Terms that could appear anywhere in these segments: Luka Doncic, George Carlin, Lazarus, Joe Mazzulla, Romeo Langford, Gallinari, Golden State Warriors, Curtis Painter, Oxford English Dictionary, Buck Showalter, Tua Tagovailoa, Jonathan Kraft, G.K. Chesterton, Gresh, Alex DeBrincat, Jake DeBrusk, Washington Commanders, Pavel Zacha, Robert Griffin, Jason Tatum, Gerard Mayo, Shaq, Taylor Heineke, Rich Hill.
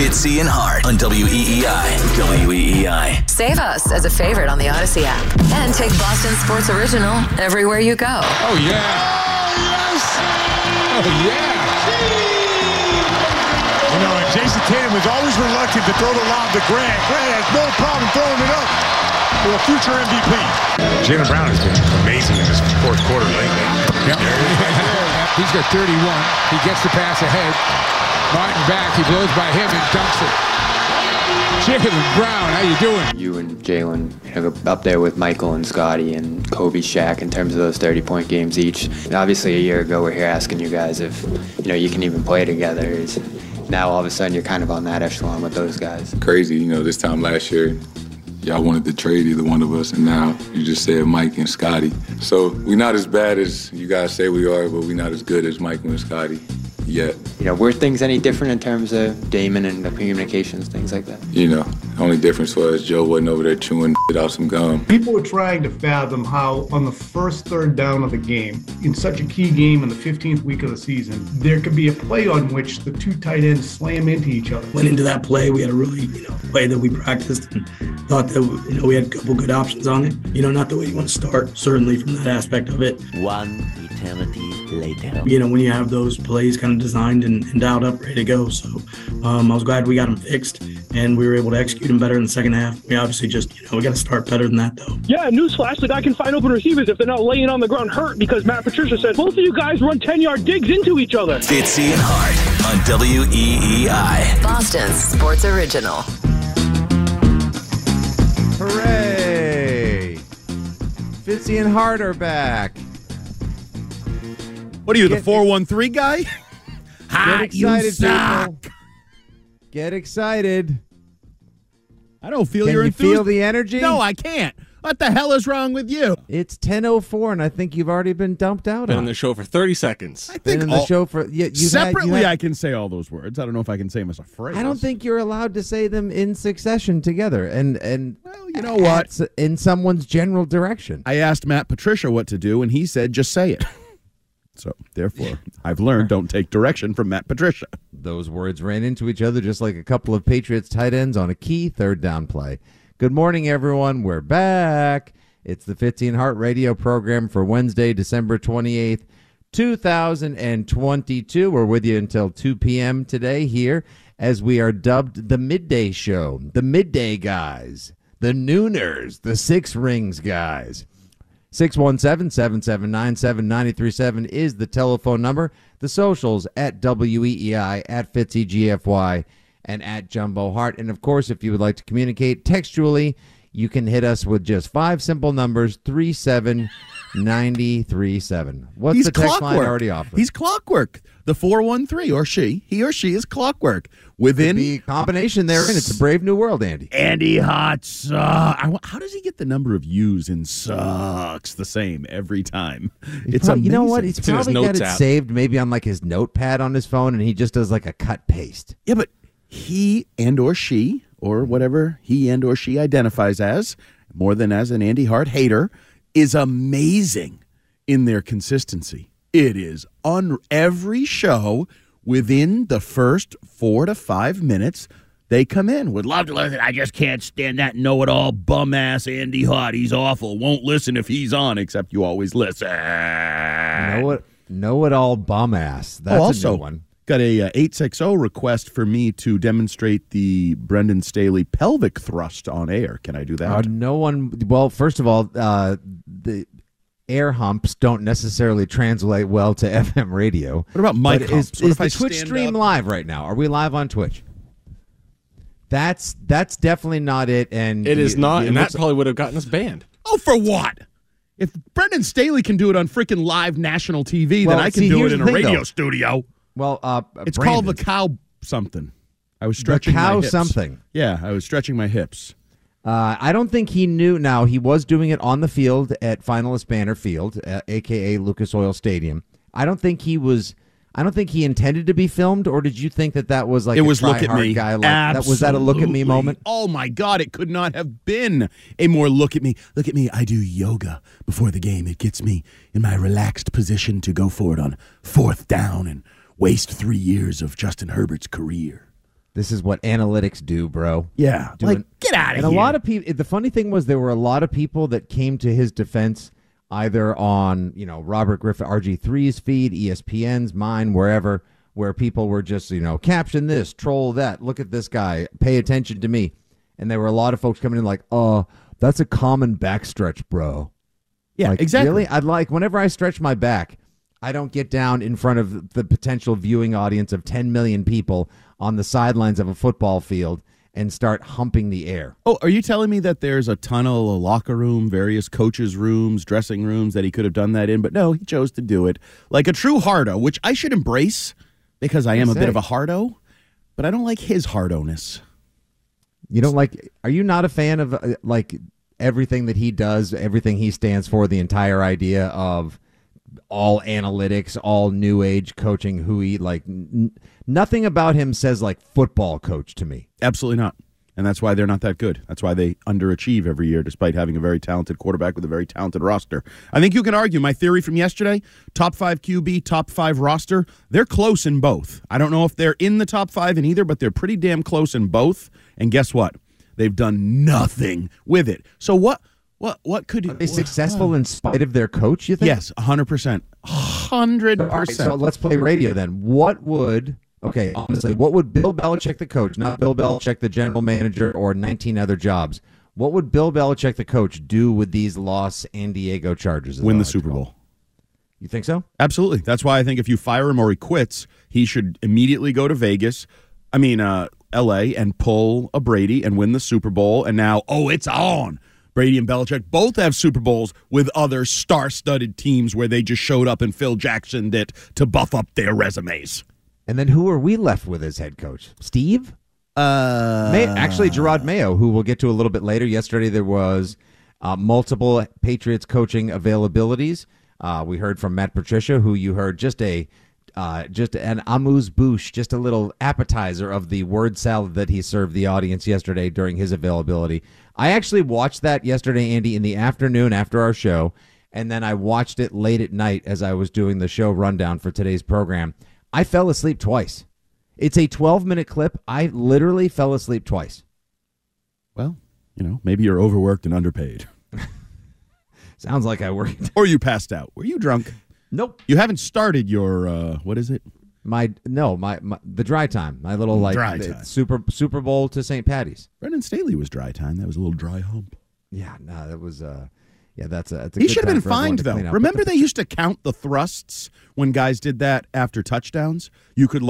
Fitzy and Hart on WEEI. Save us as a favorite on the Odyssey app. And take Boston Sports Original everywhere you go. Oh, yeah. Oh, yes. Oh, yeah. You know, and Jason Tatum was always reluctant to throw the lob to Grant. Grant has no problem throwing it up for a future MVP. Jaylen Brown has been amazing in this fourth quarter lately. Yep. He's got 31. He gets the pass ahead. Martin back. He blows by him and dunks it. Jaylen Brown, how you doing? You and Jaylen, up there with Michael and Scottie and Kobe, Shaq in terms of those 30-point games each. And obviously, a year ago, we're here asking you guys if you can even play together. Now all of a sudden you're kind of on that echelon with those guys. Crazy, this time last year, y'all wanted to trade either one of us, and now you just said Mike and Scottie. So we're not as bad as you guys say we are, but we're not as good as Mike and Scottie yet. Were things any different in terms of Damon and the communications, things like that? The only difference was Joe wasn't over there chewing off some gum. People were trying to fathom how on the first third down of the game, in such a key game in the 15th week of the season, there could be a play on which the two tight ends slam into each other. Went into that play, we had a really, play that we practiced and thought that, we had a couple good options on it. Not the way you want to start, certainly from that aspect of it. One eternity later. When you have those plays kind of designed and dialed up, ready to go. So I was glad we got them fixed and we were able to execute them better in the second half. We obviously just, we got to start better than that, though. Yeah, newsflash, the guy can find open receivers if they're not laying on the ground hurt because Matt Patricia said, both of you guys run 10-yard digs into each other. Fitzy and Hart on WEEI. Boston Sports Original. Hooray! Fitzy and Hart are back. What are you, the 413 guy? Get excited, people. Get excited. I don't feel your enthusiasm. Can you feel the energy? No, I can't. What the hell is wrong with you? It's 10:04, and I think you've already been dumped out. Been on the show for 30 seconds. I think been on the show for I can say all those words. I don't know if I can say them as a phrase. I don't think you're allowed to say them in succession together. And well, you know what? In someone's general direction. I asked Matt Patricia what to do, and he said, "Just say it." So, therefore, I've learned don't take direction from Matt Patricia. Those words ran into each other just like a couple of Patriots tight ends on a key third down play. Good morning, everyone. We're back. It's the Fitzy and Hart radio program for Wednesday, December 28th, 2022. We're with you until 2 p.m. today here as we are dubbed the Midday Show, the Midday Guys, the Nooners, the Six Rings Guys. 617-779-7937 is the telephone number. The socials at WEEI, at FitzyGFY, and at Jumbo Hart. And, of course, if you would like to communicate textually, you can hit us with just five simple numbers, 37937. What's the text clockwork. Line already offered? He's clockwork. The 413, or she. He or she is clockwork. Within the combination they're in, it's a brave new world, Andy. Andy Hart sucks. How does he get the number of U's in sucks the same every time? It's amazing. You know what? He's probably got it saved maybe on like his notepad on his phone, and he just does like a cut paste. Yeah, but he and or she, or whatever he and or she identifies as, more than as an Andy Hart hater, is amazing in their consistency. It is on every show within the first 4 to 5 minutes they come in. Would love to listen. I just can't stand that know-it-all bum-ass Andy Hart. He's awful. Won't listen if he's on, except you always listen. Know-it-all bum-ass. That's also a new one. Got a 860 request for me to demonstrate the Brendan Staley pelvic thrust on air. Can I do that? No one. Well, first of all, the air humps don't necessarily translate well to FM radio. What about mic humps? Is the Twitch stream live right now? Are we live on Twitch? That's definitely not it. And it is not. And that probably would have gotten us banned. Oh, for what? If Brendan Staley can do it on freaking live national TV, then I can do it in a radio studio. Well, it's Brandon. Called the cow something. I was stretching my hips. The cow something. Yeah, I was stretching my hips. I don't think he knew. Now, he was doing it on the field at Finalist Banner Field, a.k.a. Lucas Oil Stadium. I don't think he intended to be filmed, or did you think that was like it was a try hard guy? Like, was that a look at me moment? Oh, my God. It could not have been a more look at me. Look at me. I do yoga before the game. It gets me in my relaxed position to go forward on fourth down and waste 3 years of Justin Herbert's career. This is what analytics do, bro. Yeah. Get out of here. And a lot of people, the funny thing was there were a lot of people that came to his defense either on, Robert Griffin, RG3's feed, ESPN's, mine, wherever, where people were just, caption this, troll that, look at this guy, pay attention to me. And there were a lot of folks coming in like, oh, that's a common backstretch, bro. Yeah, like, exactly. Really? Whenever I stretch my back, I don't get down in front of the potential viewing audience of 10 million people on the sidelines of a football field and start humping the air. Oh, are you telling me that there's a tunnel, a locker room, various coaches' rooms, dressing rooms that he could have done that in? But no, he chose to do it like a true hardo, which I should embrace because I am a bit of a hardo, but I don't like his hardoness. You don't like, are you not a fan of everything that he does, everything he stands for, the entire idea of all analytics, all new age coaching, hooey, nothing about him says like football coach to me. Absolutely not. And that's why they're not that good. That's why they underachieve every year, despite having a very talented quarterback with a very talented roster. I think you can argue my theory from yesterday, top five QB, top five roster, they're close in both. I don't know if they're in the top five in either, but they're pretty damn close in both. And guess what? They've done nothing with it. So what could do? Are they successful in spite of their coach, you think? Yes, 100%. 100%. So let's play radio then. What would Bill Belichick the coach, not Bill Belichick the general manager or 19 other jobs, what would Bill Belichick the coach do with these Los San Diego Chargers? Win the Super Bowl. You think so? Absolutely. That's why I think if you fire him or he quits, he should immediately go to Vegas. I mean, L.A. and pull a Brady and win the Super Bowl. And now, it's on. Brady and Belichick both have Super Bowls with other star-studded teams where they just showed up and Phil Jacksoned it to buff up their resumes. And then who are we left with as head coach? Steve? Actually, Gerard Mayo, who we'll get to a little bit later. Yesterday there was multiple Patriots coaching availabilities. We heard from Matt Patricia, who you heard just an amuse-bouche, just a little appetizer of the word salad that he served the audience yesterday during his availability. I actually watched that yesterday, Andy, in the afternoon after our show, and then I watched it late at night as I was doing the show rundown for today's program. I fell asleep twice. It's a 12-minute clip. I literally fell asleep twice. Well, maybe you're overworked and underpaid. Sounds like I worked. Or you passed out. Were you drunk? Nope. You haven't started your what is it? The dry time. My little time. Super Bowl to St. Paddy's. Brendan Staley was dry time. That was a little dry hump. Yeah, no, that was that's a. He should have been fined though. Remember they used to count the thrusts when guys did that after touchdowns. You could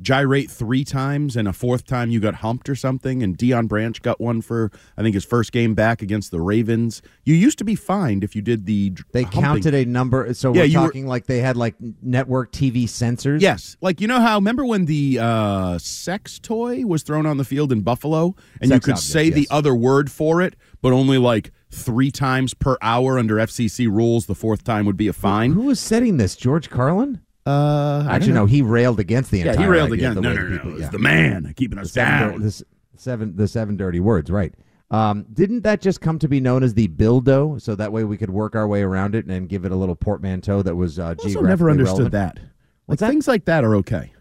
gyrate three times and a fourth time you got humped or something. And Deion Branch got one for I think his first game back against the Ravens. You used to be fined if you did the humping. Counted a number, so yeah, we're talking they had network TV sensors. Yes, remember when the sex toy was thrown on the field in Buffalo and sex you could object, say yes. The other word for it, but only three times per hour under FCC rules. The fourth time would be a fine. Who was setting this? George Carlin. No, he railed against the entire. Yeah, he railed against. No. It's the man keeping us down. The seven dirty words, right? Didn't that just come to be known as the Bildo? So that way we could work our way around it and give it a little portmanteau that was. Also, never understood relevant. That. Things like that are okay.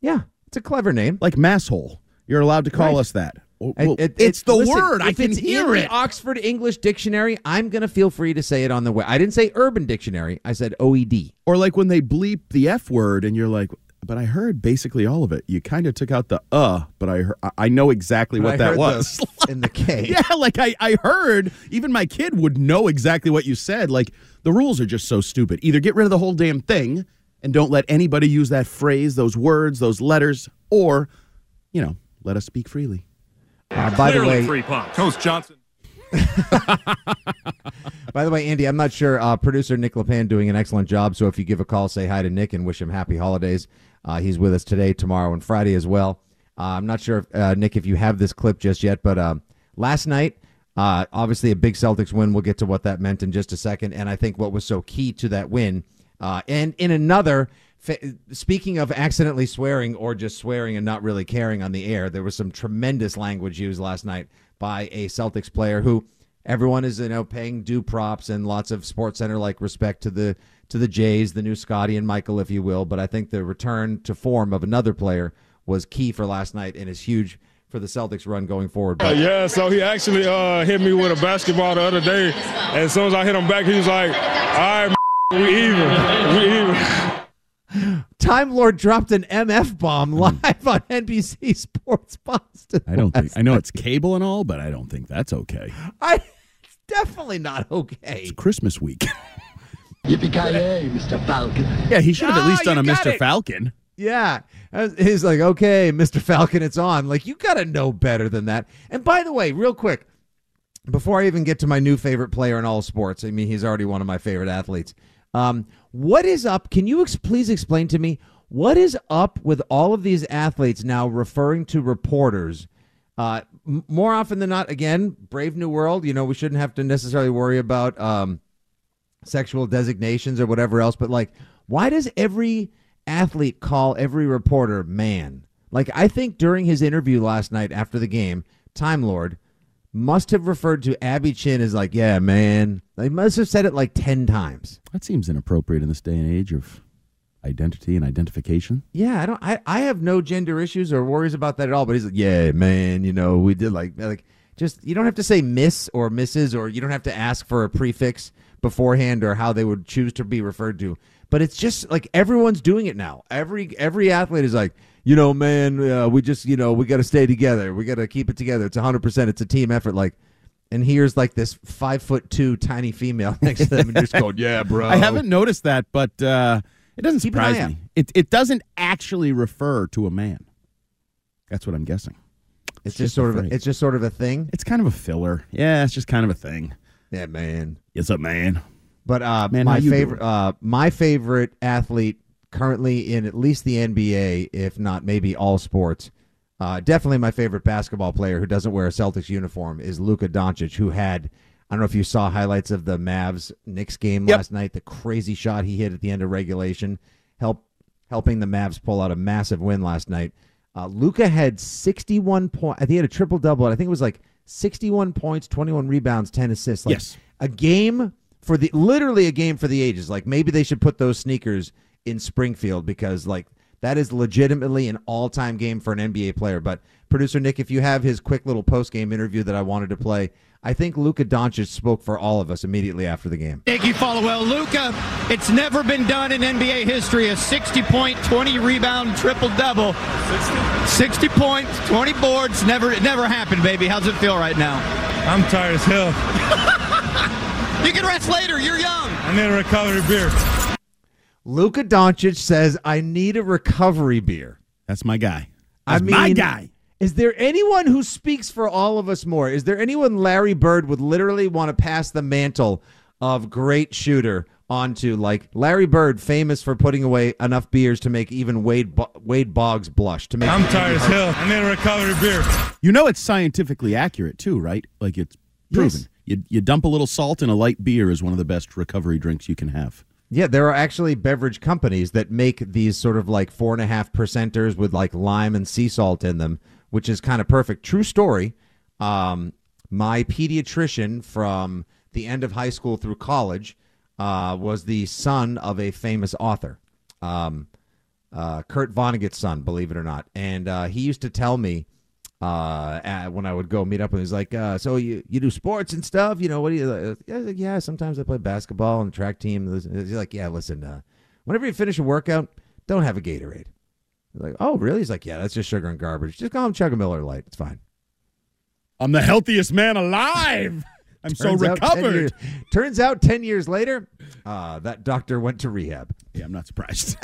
Yeah, it's a clever name, like masshole. You're allowed to call us that. It's the word. I can hear it. The Oxford English Dictionary, I'm going to feel free to say it on the way. I didn't say Urban Dictionary. I said OED. Or when they bleep the F word and you're like, but I heard basically all of it. You kind of took out the but I know exactly what that was. In the K. Yeah, I heard. Even my kid would know exactly what you said. The rules are just so stupid. Either get rid of the whole damn thing and don't let anybody use that phrase, those words, those letters, or, let us speak freely. By the way, free pump. Coach Johnson. By the way, Andy, I'm not sure. Producer Nick LaPan doing an excellent job. So if you give a call, say hi to Nick and wish him happy holidays. He's with us today, tomorrow, and Friday as well. I'm not sure, Nick, if you have this clip just yet, but last night, obviously a big Celtics win. We'll get to what that meant in just a second. And I think what was so key to that win, and in another. Speaking of accidentally swearing or just swearing and not really caring on the air, there was some tremendous language used last night by a Celtics player who everyone is paying due props and lots of SportsCenter respect to the Jays, the new Scottie and Michael, if you will. But I think the return to form of another player was key for last night and is huge for the Celtics run going forward. But yeah, so he actually hit me with a basketball the other day. And as soon as I hit him back, he was like, all right, we even. Time Lord dropped an MF bomb live on NBC Sports Boston. I don't think, I know it's cable and all, but I don't think that's okay. It's definitely not okay. It's Christmas week. Yippee-ki-yay, Mr. Falcon. Yeah, he should have at least done a Mr. Falcon. Yeah. He's like, okay, Mr. Falcon, it's on. Like, you got to know better than that. And by the way, real quick, before I even get to my new favorite player in all sports, I mean, he's already one of my favorite athletes. What is up? Can you please explain to me what is up with all of these athletes now referring to reporters? More often than not, again, Brave New World, you know, we shouldn't have to necessarily worry about sexual designations or whatever else. But, like, why does every athlete call every reporter man? Like, I think during his interview last night after the game, Time Lord must have referred to Abby Chin as like, yeah, man. They must have said it like 10 times. That seems inappropriate in this day and age of identity and identification. Yeah, I have no gender issues or worries about that at all, but he's like, yeah, man, you know, we did like just, you don't have to say miss or misses, or you don't have to ask for a prefix beforehand or how they would choose to be referred to. But it's just like everyone's doing it now. Every athlete is like, you know, man, we just, you know, we got to stay together. We got to keep it together. It's 100%. It's a team effort. Like, and here's like this 5'2" tiny female next to them, and just going, yeah, bro. I haven't noticed that, but it doesn't surprise me. It doesn't actually refer to a man. That's what I'm guessing. It's just sort of a thing. It's kind of a filler. Yeah, it's just kind of a thing. Yeah, man. It's a man. But man, my favorite athlete currently in at least the NBA, if not maybe all sports, definitely my favorite basketball player who doesn't wear a Celtics uniform is Luka Doncic, who had, I don't know if you saw highlights of the Mavs-Knicks game last night, the crazy shot he hit at the end of regulation, helping the Mavs pull out a massive win last night. Luka had 61 points. I think he had a triple-double. I think it was like 61 points, 21 rebounds, 10 assists. Like, yes. A game... literally a game for the ages. Like, maybe they should put those sneakers in Springfield, because like that is legitimately an all-time game for an NBA player. But producer Nick, if you have his quick little post-game interview that I wanted to play, I think Luka Doncic spoke for all of us immediately after the game. Thank you, Falwell. Luka, it's never been done in NBA history, a 60-point, 20-rebound triple-double. 60 points, 20 boards. It never happened, baby. How's it feel right now? I'm tired as hell. You can rest later. You're young. I need a recovery beer. Luka Doncic says, I need a recovery beer. That's my guy. Is there anyone who speaks for all of us more? Is there anyone Larry Bird would literally want to pass the mantle of great shooter onto? Like, Larry Bird, famous for putting away enough beers to make even Wade Boggs blush. I'm tired as hell. I need a recovery beer. You know it's scientifically accurate, too, right? Like, it's proven. Yes. You dump a little salt in a light beer is one of the best recovery drinks you can have. Yeah, there are actually beverage companies that make these sort of like 4.5%ers with like lime and sea salt in them, which is kind of perfect. True story. My pediatrician from the end of high school through college was the son of a famous author, Kurt Vonnegut's son, believe it or not. And he used to tell me, when I would go meet up with him, he's like, so you do sports and stuff, you know, what do you like? I was like, yeah, sometimes I play basketball and track team. He's like, yeah, listen, whenever you finish a workout, don't have a Gatorade. I was like, oh, really? He's like, yeah, that's just sugar and garbage. Just go home, chug a Miller Lite. It's fine. I'm the healthiest man alive. I'm so recovered. Turns out 10 years later, that doctor went to rehab. Yeah, I'm not surprised.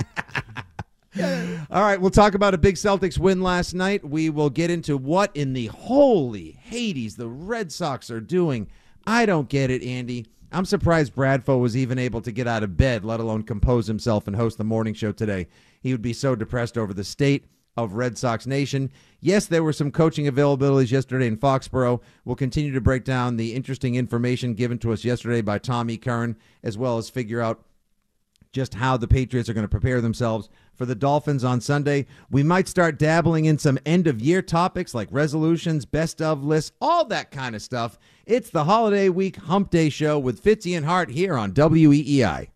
All right, we'll talk about a big Celtics win last night. We will get into what in the holy Hades the Red Sox are doing. I don't get it, Andy. I'm surprised Bradfo was even able to get out of bed, let alone compose himself and host the morning show today. He would be so depressed over the state of Red Sox Nation. Yes, there were some coaching availabilities yesterday in Foxborough. We'll continue to break down the interesting information given to us yesterday by Tommy Curran, as well as figure out just how the Patriots are going to prepare themselves for the Dolphins on Sunday. We might start dabbling in some end-of-year topics like resolutions, best-of lists, all that kind of stuff. It's the Holiday Week Hump Day Show with Fitzy and Hart here on WEEI.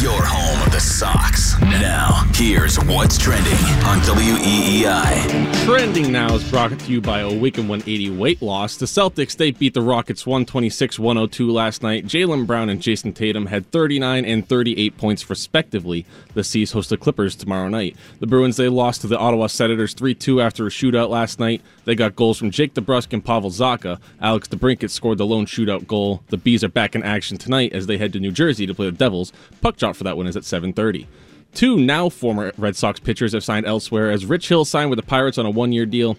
Your home of the Sox. Now, here's what's trending on WEEI. Trending Now is brought to you by Owican 180 weight loss. The Celtics, they beat the Rockets 126-102 last night. Jaylen Brown and Jason Tatum had 39 and 38 points respectively. The C's host the Clippers tomorrow night. The Bruins, they lost to the Ottawa Senators 3-2 after a shootout last night. They got goals from Jake DeBrusk and Pavel Zacha. Alex DeBrincat scored the lone shootout goal. The Bees are back in action tonight as they head to New Jersey to play the Devils. Puck drop for that one is at 7:30. Two now former Red Sox pitchers have signed elsewhere, as Rich Hill signed with the Pirates on a 1-year deal,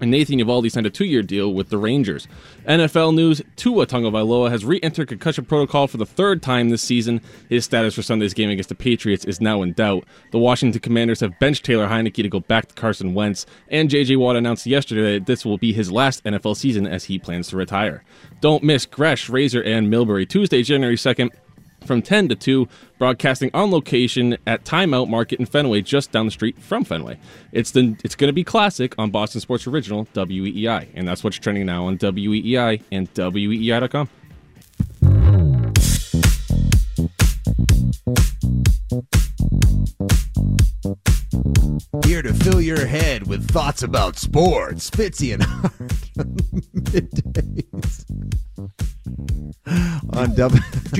and Nathan Eovaldi signed a 2-year deal with the Rangers. NFL news, Tua Tagovailoa has re-entered concussion protocol for the third time this season. His status for Sunday's game against the Patriots is now in doubt. The Washington Commanders have benched Taylor Heineke to go back to Carson Wentz, and J.J. Watt announced yesterday that this will be his last NFL season as he plans to retire. Don't miss Gresh, Razor, and Milbury Tuesday, January 2nd, from 10 to 2, broadcasting on location at Timeout Market in Fenway, just down the street from Fenway. It's going to be classic on Boston Sports Original WEEI, and that's what's trending now on WEEI and WEEI.com. Here to fill your head with thoughts about sports, Fitzy and Hart on middays. On Do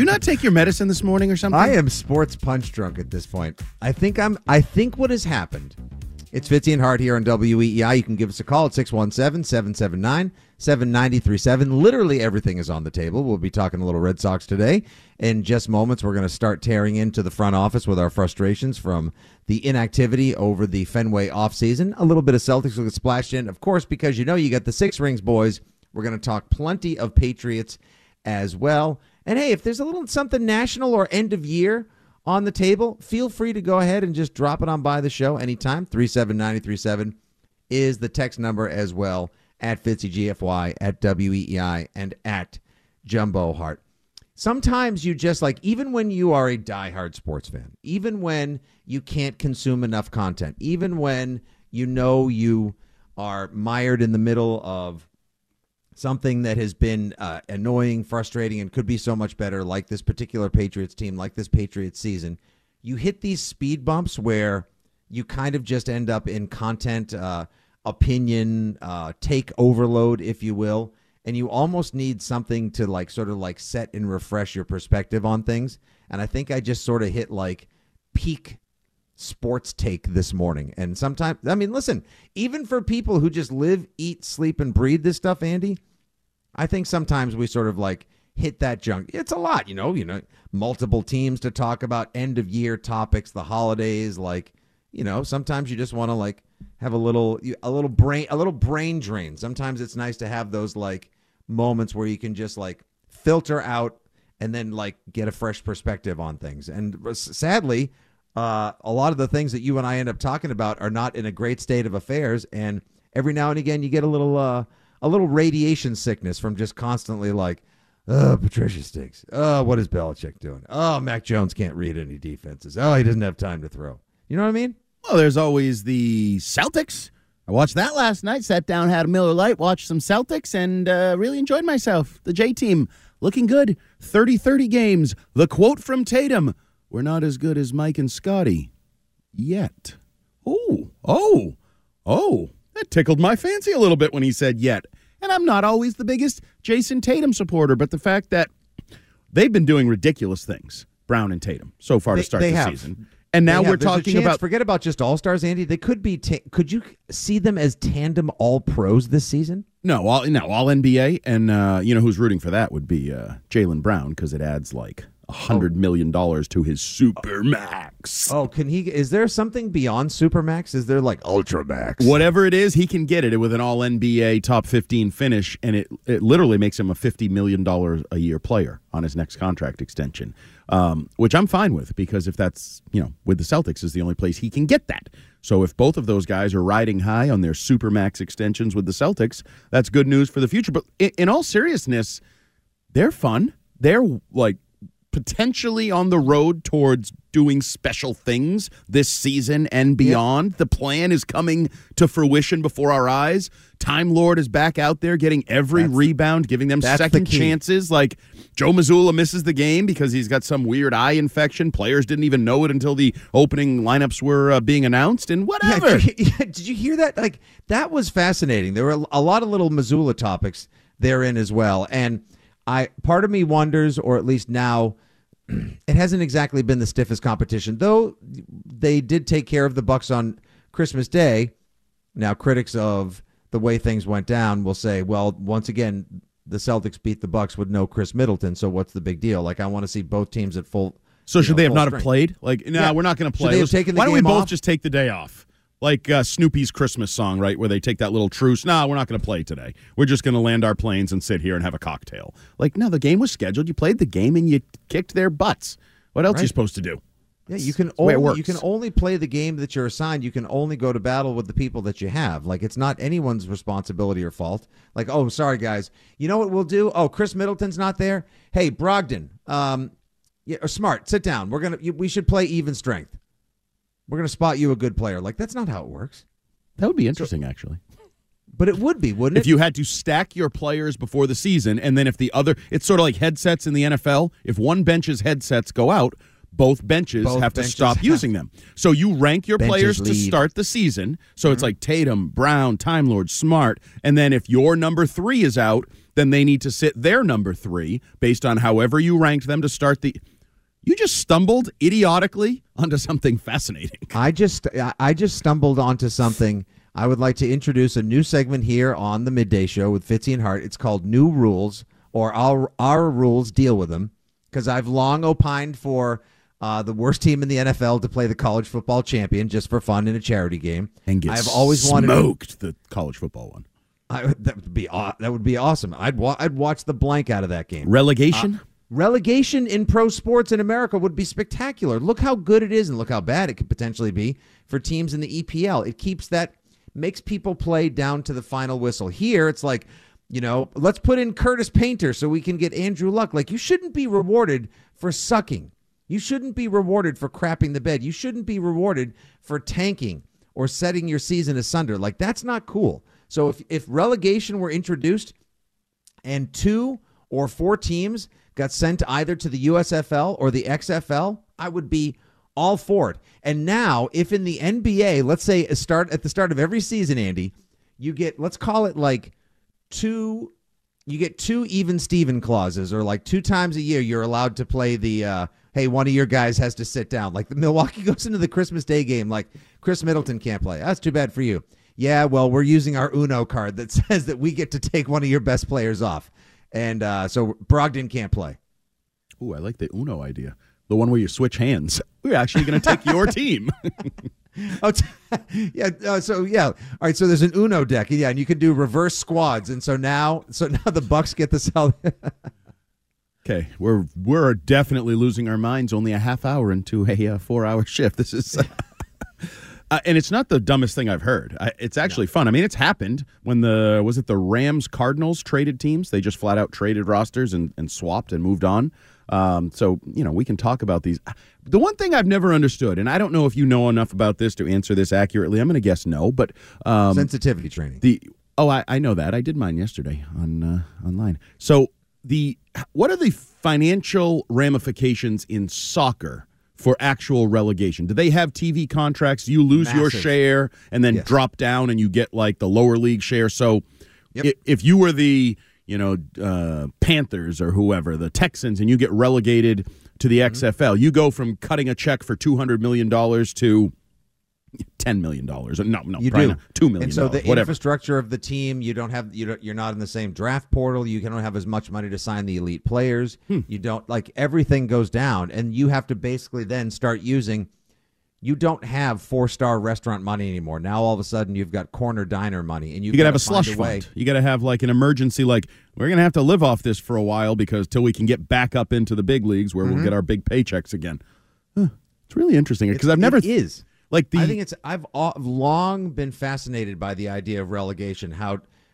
you not take your medicine this morning or something? I am sports punch drunk at this point. I think what has happened. It's Fitzy and Hart here on WEEI. You can give us a call at 617-779-7937. Literally everything is on the table. We'll be talking a little Red Sox today. In just moments, we're going to start tearing into the front office with our frustrations from the inactivity over the Fenway offseason. A little bit of Celtics will get splashed in. Of course, because you know you got the Six Rings boys. We're going to talk plenty of Patriots as well. And hey, if there's a little something national or end of year on the table, feel free to go ahead and just drop it on by the show anytime. 37937 is the text number as well, at FitzyGFY, at WEEI, and at Jumbo Hart. Sometimes you just like, even when you are a diehard sports fan, even when you can't consume enough content, even when you know you are mired in the middle of something that has been annoying, frustrating, and could be so much better, like this particular Patriots team, like this Patriots season, you hit these speed bumps where you kind of just end up in content, opinion, take overload, if you will, and you almost need something to like sort of like set and refresh your perspective on things. And I think I just sort of hit like peak sports take this morning. And sometimes, I mean, listen, even for people who just live, eat, sleep, and breathe this stuff, Andy, I think sometimes we sort of like hit that junk. It's a lot, you know, multiple teams to talk about, end of year topics, the holidays, like, you know, sometimes you just want to like have a little brain drain. Sometimes it's nice to have those like moments where you can just like filter out and then like get a fresh perspective on things. And sadly, a lot of the things that you and I end up talking about are not in a great state of affairs, and every now and again you get a little radiation sickness from just constantly like, oh, Patricia stinks. Oh, what is Belichick doing? Oh, Mac Jones can't read any defenses. Oh, he doesn't have time to throw. You know what I mean? Well, there's always the Celtics. I watched that last night, sat down, had a Miller Lite, watched some Celtics, and really enjoyed myself. The J team looking good. 30-30 games. The quote from Tatum: "We're not as good as Mike and Scottie yet." Oh, that tickled my fancy a little bit when he said yet. And I'm not always the biggest Jason Tatum supporter, but the fact that they've been doing ridiculous things, Brown and Tatum, so far to start the season. And now we're talking about... Forget about just all-stars, Andy. They could be... Could you see them as tandem all-pros this season? No, all-NBA. And you know who's rooting for that would be Jaylen Brown, because it adds like $100 million to his Supermax. Oh, can he? Is there something beyond Supermax? Is there like Ultramax? Whatever it is, he can get it with an All NBA top 15 finish, and it literally makes him a $50 million a year player on his next contract extension, which I'm fine with, because if that's, you know, with the Celtics is the only place he can get that. So if both of those guys are riding high on their Supermax extensions with the Celtics, that's good news for the future. But in all seriousness, they're fun. They're like potentially on the road towards doing special things this season and beyond. Yep. The plan is coming to fruition before our eyes. Time Lord is back out there getting every rebound, giving them second chances. Like, Joe Mazzulla misses the game because he's got some weird eye infection. Players didn't even know it until the opening lineups were being announced, and whatever. Yeah, did you hear that? Like, that was fascinating. There were a lot of little Mazzulla topics therein as well, and part of me wonders, or at least now, it hasn't exactly been the stiffest competition, though they did take care of the Bucks on Christmas Day. Now, critics of the way things went down will say, well, once again, the Celtics beat the Bucks with no Chris Middleton, so what's the big deal? Like, I want to see both teams at full. So should they have not strength. Have played? Like, no, we're not going to play. Why don't we both just take the day off? Like Snoopy's Christmas song, right, where they take that little truce. No, we're not going to play today. We're just going to land our planes and sit here and have a cocktail. Like, no, the game was scheduled. You played the game and you kicked their butts. What else are you supposed to do? Yeah, you can only play the game that you're assigned. You can only go to battle with the people that you have. Like, it's not anyone's responsibility or fault. Like, oh, sorry, guys. You know what we'll do? Oh, Chris Middleton's not there? Hey, Brogdon, or Smart, sit down. We should play even strength. We're going to spot you a good player. Like, that's not how it works. That would be interesting, actually. But it would be, wouldn't it? If you had to stack your players before the season, and then if the other... It's sort of like headsets in the NFL. If one bench's headsets go out, both benches have to stop using them. So you rank your players to start the season. So it's like Tatum, Brown, Time Lord, Smart. And then if your number 3 is out, then they need to sit their number 3 based on however you ranked them to start the... You just stumbled idiotically onto something fascinating. I just stumbled onto something. I would like to introduce a new segment here on the Midday Show with Fitzy and Hart. It's called New Rules, or Our Rules, Deal With Them, because I've long opined for the worst team in the NFL to play the college football champion just for fun in a charity game. And I've always smoked the college football one. That would be awesome. I'd watch the blank out of that game. Relegation? Relegation in pro sports in America would be spectacular. Look how good it is and look how bad it could potentially be for teams in the EPL. It makes people play down to the final whistle. Here, it's like, let's put in Curtis Painter so we can get Andrew Luck. Like, you shouldn't be rewarded for sucking. You shouldn't be rewarded for crapping the bed. You shouldn't be rewarded for tanking or setting your season asunder. Like, that's not cool. So if relegation were introduced and 2 or 4 teams got sent either to the USFL or the XFL, I would be all for it. And now, if in the NBA, let's say at the start of every season, Andy, you get, let's call it like 2 even Steven clauses, or like 2 times a year you're allowed to play the, hey, one of your guys has to sit down. Like, the Milwaukee goes into the Christmas Day game, like, Chris Middleton can't play. That's too bad for you. Yeah, well, we're using our Uno card that says that we get to take one of your best players off. And so Brogdon can't play. Ooh, I like the Uno idea. The one where you switch hands. We're actually going to take your team. All right, so there's an Uno deck. Yeah, and you can do reverse squads. And so now the Bucks get the sell. Okay, we're definitely losing our minds only a half hour into a 4-hour shift. This is... and it's not the dumbest thing I've heard. It's actually fun. I mean, it's happened when the Rams-Cardinals traded teams. They just flat out traded rosters and swapped and moved on. So, we can talk about these. The one thing I've never understood, and I don't know if you know enough about this to answer this accurately. I'm going to guess no, but... sensitivity training. I know that. I did mine yesterday online. So what are the financial ramifications in soccer for actual relegation? Do they have TV contracts? You lose your share and then drop down and you get like the lower league share. So if you were the, Panthers or whoever, the Texans, and you get relegated to the XFL, you go from cutting a check for $200 million to $10 million. No, you do. Not. $2 million. And so the infrastructure of the team, you're not in the same draft portal. You don't have as much money to sign the elite players. You don't, like, everything goes down, and you have to basically then start using, you don't have 4-star restaurant money anymore. Now all of a sudden you've got corner diner money, and you got to have a slush fund. You got to have like an emergency, like, we're going to have to live off this for a while because till we can get back up into the big leagues where we'll get our big paychecks again. It's really interesting because I've never... I've long been fascinated by the idea of relegation,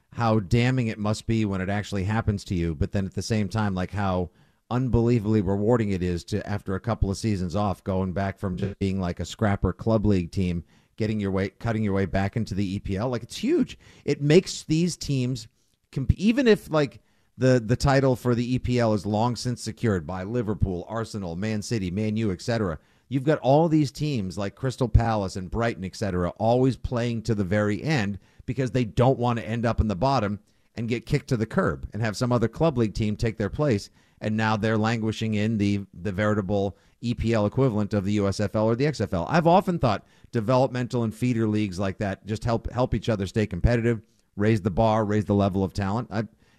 how damning it must be when it actually happens to you, but then at the same time, like, how unbelievably rewarding it is to, after a couple of seasons off, going back from just being like a scrapper club league team, getting your way, cutting your way back into the EPL. Like, it's huge. It makes these teams compete, even if like the title for the EPL is long since secured by Liverpool, Arsenal, Man City, Man U, etc. You've got all these teams like Crystal Palace and Brighton, etc., always playing to the very end because they don't want to end up in the bottom and get kicked to the curb and have some other club league team take their place. And now they're languishing in the veritable EPL equivalent of the USFL or the XFL. I've often thought developmental and feeder leagues like that just help each other stay competitive, raise the bar, raise the level of talent.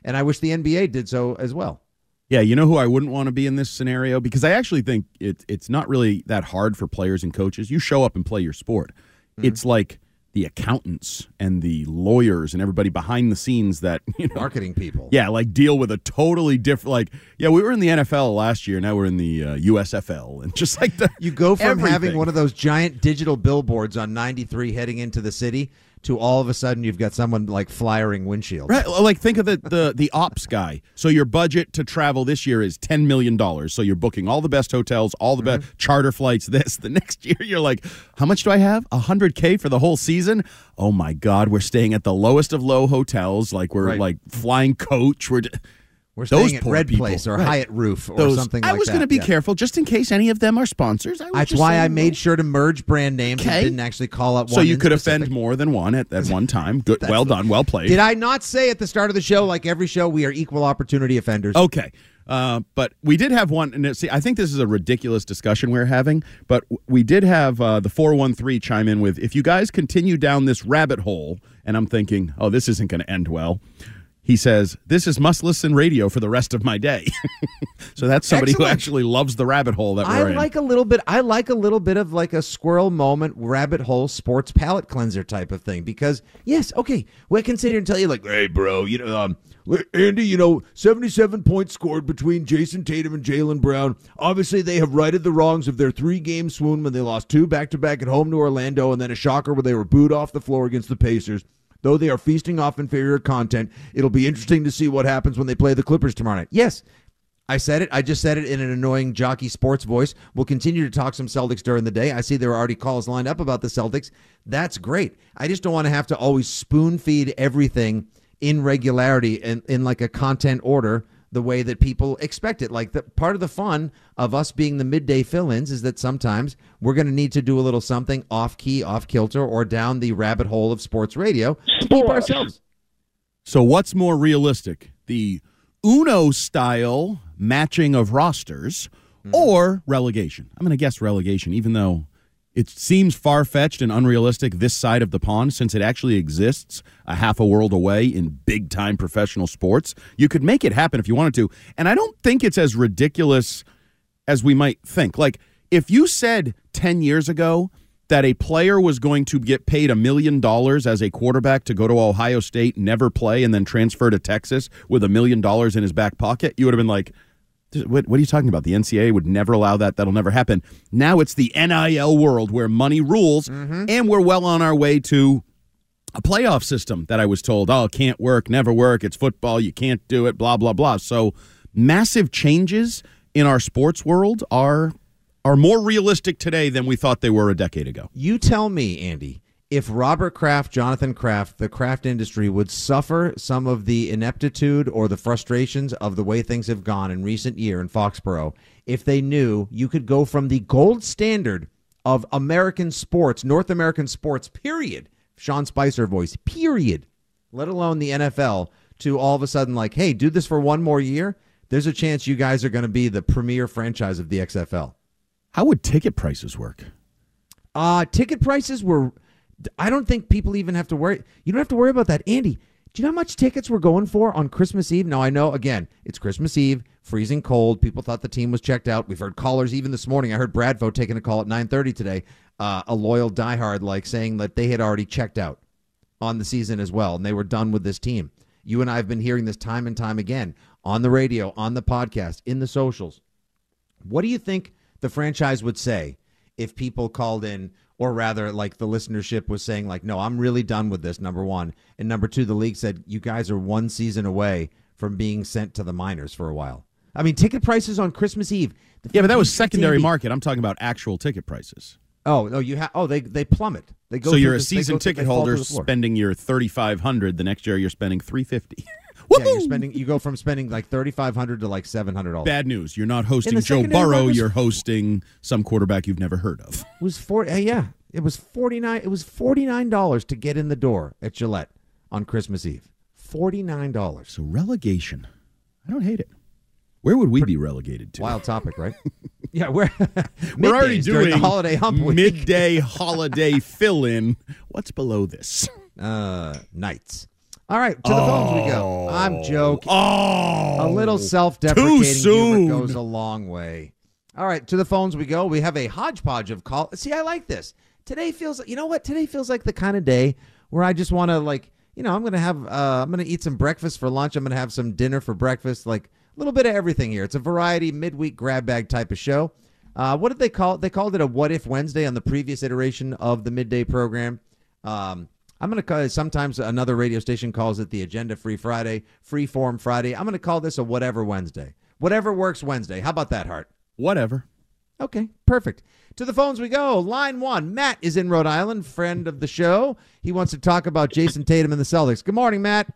And I wish the NBA did so as well. Yeah, you know who I wouldn't want to be in this scenario? Because I actually think it's not really that hard for players and coaches. You show up and play your sport. Mm-hmm. It's like the accountants and the lawyers and everybody behind the scenes that, you know, marketing people. Yeah, like deal with a totally different, like, yeah, we were in the NFL last year, now we're in the USFL. And just like the, you go from everything. Having one of those giant digital billboards on 93 heading into the city to all of a sudden you've got someone like flyering windshields. Right, like think of the ops guy. So your budget to travel this year is $10 million. So you're booking all the best hotels, all the mm-hmm. best charter flights, this. The next year you're like, how much do I have? $100K for the whole season? Oh my God, we're staying at the lowest of low hotels. Like we're right. like flying coach. We're staying at Red people. Place or right. Hyatt Roof or something like that. I was going to be careful just in case any of them are sponsors. That's why I made sure to merge brand names and didn't actually call out one. So you could offend more than one at one time. Good, well done, well played. Did I not say at the start of the show, like every show, we are equal opportunity offenders? Okay. But we did have one, and see, I think this is a ridiculous discussion we're having, but we did have the 413 chime in with, if you guys continue down this rabbit hole, and I'm thinking, oh, this isn't going to end well. He says, this is must-listen radio for the rest of my day. So that's somebody Excellent. Who actually loves the rabbit hole that we're in. I like a little bit of like a squirrel moment, rabbit hole, sports palate cleanser type of thing. Because, yes, okay, we can sit here and tell you like, hey, bro, you know, Andy, you know, 77 points scored between Jason Tatum and Jaylen Brown. Obviously, they have righted the wrongs of their three-game swoon when they lost two back-to-back at home to Orlando and then a shocker where they were booed off the floor against the Pacers. Though they are feasting off inferior content, it'll be interesting to see what happens when they play the Clippers tomorrow night. Yes, I said it. I just said it in an annoying jockey sports voice. We'll continue to talk some Celtics during the day. I see there are already calls lined up about the Celtics. That's great. I just don't want to have to always spoon feed everything in regularity and in like a content order the way that people expect it. Like, the part of the fun of us being the midday fill-ins is that sometimes we're going to need to do a little something off-key, off-kilter, or down the rabbit hole of sports radio to keep ourselves. So what's more realistic, the Uno-style matching of rosters or relegation? I'm going to guess relegation, even though it seems far-fetched and unrealistic this side of the pond, since it actually exists a half a world away in big-time professional sports. You could make it happen if you wanted to, and I don't think it's as ridiculous as we might think. Like, if you said 10 years ago that a player was going to get paid $1 million as a quarterback to go to Ohio State, never play, and then transfer to Texas with $1 million in his back pocket, you would have been like, what are you talking about? The NCAA would never allow that. That'll never happen. Now it's the NIL world where money rules, and we're well on our way to a playoff system that I was told, oh, can't work, never work, it's football, you can't do it, blah, blah, blah. So massive changes in our sports world are more realistic today than we thought they were a decade ago. You tell me, Andy, if Robert Kraft, Jonathan Kraft, the Kraft industry would suffer some of the ineptitude or the frustrations of the way things have gone in recent year in Foxborough, if they knew you could go from the gold standard of American sports, North American sports, period, Sean Spicer voice, period, let alone the NFL, to all of a sudden like, hey, do this for one more year, there's a chance you guys are going to be the premier franchise of the XFL. How would ticket prices work? Ticket prices were... I don't think people even have to worry. You don't have to worry about that. Andy, do you know how much tickets we're going for on Christmas Eve? Now, I know, again, it's Christmas Eve, freezing cold. People thought the team was checked out. We've heard callers even this morning. I heard Bradfo taking a call at 9:30 today, a loyal diehard, like saying that they had already checked out on the season as well, and they were done with this team. You and I have been hearing this time and time again on the radio, on the podcast, in the socials. What do you think the franchise would say if people called in? Or rather, like the listenership was saying, like, no, I'm really done with this, number one. And number two, the league said, you guys are one season away from being sent to the minors for a while. I mean, ticket prices on Christmas Eve. Yeah, but that was secondary market. I'm talking about actual ticket prices. Oh no, they plummet. They go. So you're a season ticket holder spending your $3,500. The next year you're spending $350. Yeah, you go from spending like $3,500 to like $700. Bad news. You're not hosting Joe Burrow. You're hosting some quarterback you've never heard of. It was $49 to get in the door at Gillette on Christmas Eve. $49. So relegation. I don't hate it. Where would we be relegated to? Wild topic, right? Yeah, we're already doing the holiday hump week. Midday holiday fill-in. What's below this? Nights. All right, to the phones we go. I'm joking. A little self-deprecating humor goes a long way. All right, to the phones we go. We have a hodgepodge of call. See, I like this. Today feels. You know what? Today feels like the kind of day where I just want to, like, you know, I'm gonna eat some breakfast for lunch. I'm gonna have some dinner for breakfast. Like a little bit of everything here. It's a variety midweek grab bag type of show. What did they call it? They called it a What If Wednesday on the previous iteration of the midday program. I'm going to call it, sometimes another radio station calls it the Agenda Free Friday, Free Form Friday. I'm going to call this a Whatever Wednesday. Whatever works Wednesday. How about that, Hart? Whatever. Okay, perfect. To the phones we go. Line one, Matt is in Rhode Island, friend of the show. He wants to talk about Jason Tatum and the Celtics. Good morning, Matt.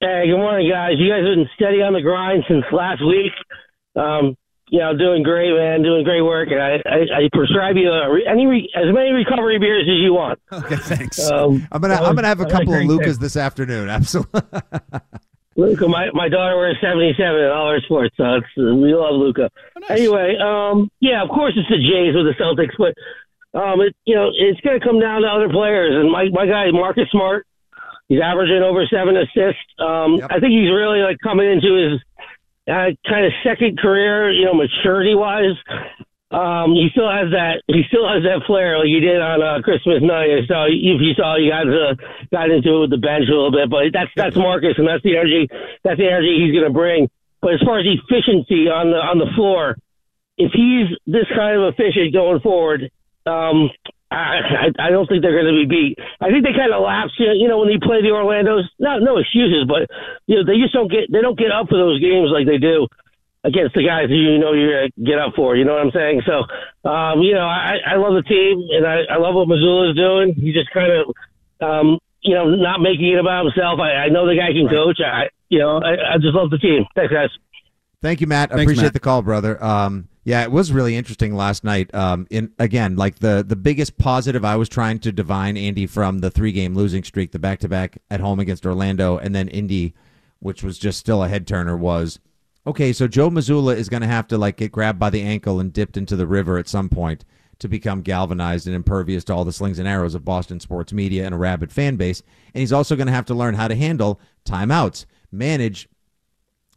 Hey, good morning, guys. You guys have been steady on the grind since last week. Doing great, man. Doing great work, and I prescribe you as many recovery beers as you want. Okay, thanks. I'm gonna have a couple of Lucas this afternoon. Absolutely. Luca, my daughter wears 77 in all her sports, so we love Luca. Oh, nice. Anyway, of course it's the Jays with the Celtics, but it's gonna come down to other players. And my guy Marcus Smart, he's averaging over 7 assists. Yep. I think he's really coming into his kind of second career, maturity-wise. He still has that flair like he did on Christmas night. So if you saw, you guys got into it with the bench a little bit, but that's Marcus, and that's the energy he's going to bring. But as far as efficiency on the floor, if he's this kind of efficient going forward, I don't think they're going to be beat. I think they kind of lapse, when they play the Orlandos. No excuses, but they just don't get up for those games like they do against the guys who you're going to get up for. You know what I'm saying? So, I love the team, and I love what Missoula's doing. He's just kind of, not making it about himself. I know the guy can coach. I just love the team. Thanks, guys. Thank you, Matt. I appreciate the call, brother. Yeah, it was really interesting last night. The biggest positive I was trying to divine, Andy, from the 3-game losing streak, the back-to-back at home against Orlando, and then Indy, which was just still a head-turner, was, okay, so Joe Mazzulla is going to have to get grabbed by the ankle and dipped into the river at some point to become galvanized and impervious to all the slings and arrows of Boston sports media and a rabid fan base. And he's also going to have to learn how to handle timeouts, manage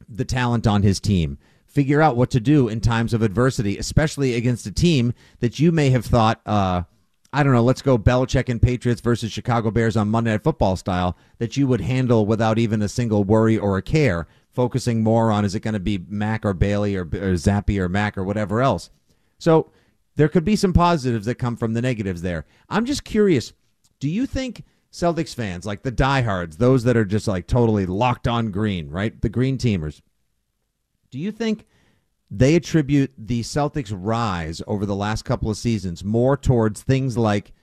the talent on his team, figure out what to do in times of adversity, especially against a team that you may have thought, let's go Belichick and Patriots versus Chicago Bears on Monday Night Football style, that you would handle without even a single worry or a care, focusing more on, is it going to be Mac or Bailey or Zappy or Mac or whatever else? So there could be some positives that come from the negatives there. I'm just curious, do you think Celtics fans, like the diehards, those that are just totally locked on green, right, the green teamers, do you think they attribute the Celtics' rise over the last couple of seasons more towards things like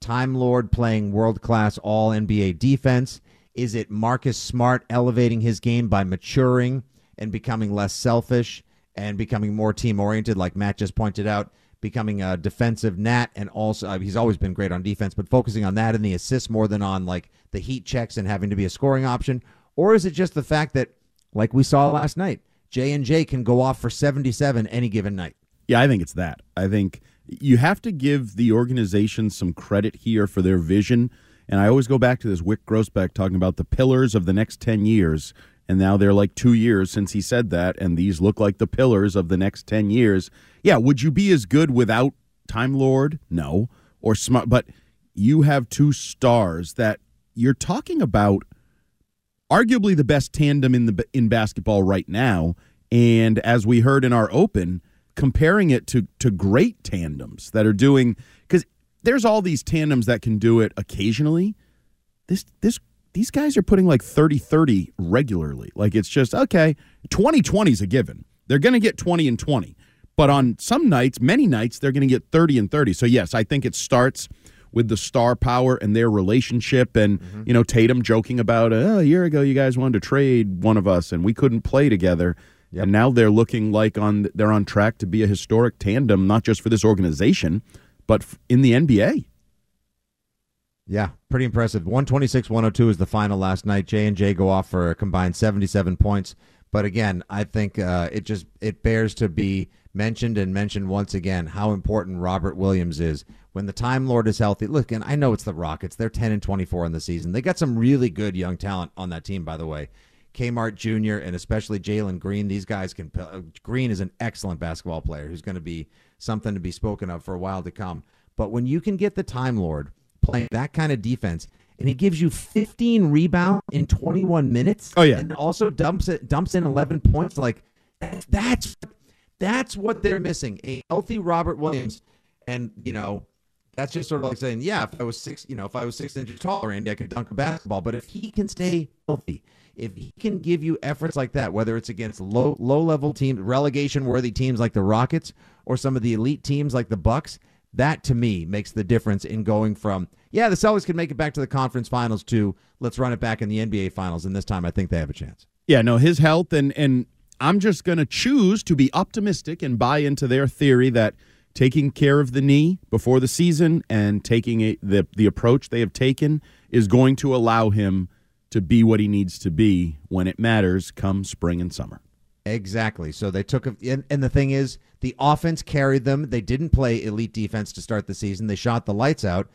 Time Lord playing world-class all-NBA defense? Is it Marcus Smart elevating his game by maturing and becoming less selfish and becoming more team-oriented, like Matt just pointed out, becoming a defensive gnat, and also he's always been great on defense, but focusing on that and the assists more than on the heat checks and having to be a scoring option? Or is it just the fact that, like we saw last night, J&J can go off for 77 any given night? Yeah, I think it's that. I think you have to give the organization some credit here for their vision. And I always go back to this Wick Grossbeck talking about the pillars of the next 10 years. And now they're 2 years since he said that, and these look like the pillars of the next 10 years. Yeah, would you be as good without Time Lord? No. Or Smart. But you have two stars that you're talking about, arguably the best tandem in basketball right now, and as we heard in our open, comparing it to great tandems that are doing, because there's all these tandems that can do it occasionally. This these guys are putting like 30-30 regularly. Like, it's just, okay, 20-20 is a given. They're going to get 20 and 20. But on some nights, many nights, they're going to get 30 and 30. So, yes, I think it starts with the star power and their relationship and, you know, Tatum joking about, a year ago you guys wanted to trade one of us and we couldn't play together. Yep. And now they're looking like they're on track to be a historic tandem, not just for this organization, but in the NBA. Yeah, pretty impressive. 126-102 is the final last night. J&J go off for a combined 77 points. But again, I think it bears to be mentioned and mentioned once again how important Robert Williams is. When the Time Lord is healthy, look, and I know it's the Rockets. They're 10 and 24 in the season. They got some really good young talent on that team, by the way. Kmart Jr. and especially Jalen Green. These guys can – Green is an excellent basketball player who's going to be something to be spoken of for a while to come. But when you can get the Time Lord playing that kind of defense – and he gives you 15 rebounds in 21 minutes. Oh, yeah. And also dumps in 11 points. Like, that's what they're missing. A healthy Robert Williams. And, you know, that's just sort of like saying, yeah, if I was 6 inches taller, Andy, I could dunk a basketball. But if he can stay healthy, if he can give you efforts like that, whether it's against low-level teams, relegation-worthy teams like the Rockets or some of the elite teams like the Bucks, that, to me, makes the difference in going from, yeah, the Celtics can make it back to the conference finals to let's run it back in the NBA finals, and this time I think they have a chance. Yeah, no, his health, and I'm just going to choose to be optimistic and buy into their theory that taking care of the knee before the season and taking the approach they have taken is going to allow him to be what he needs to be when it matters come spring and summer. Exactly. So they took – and the thing is, the offense carried them. They didn't play elite defense to start the season. They shot the lights out,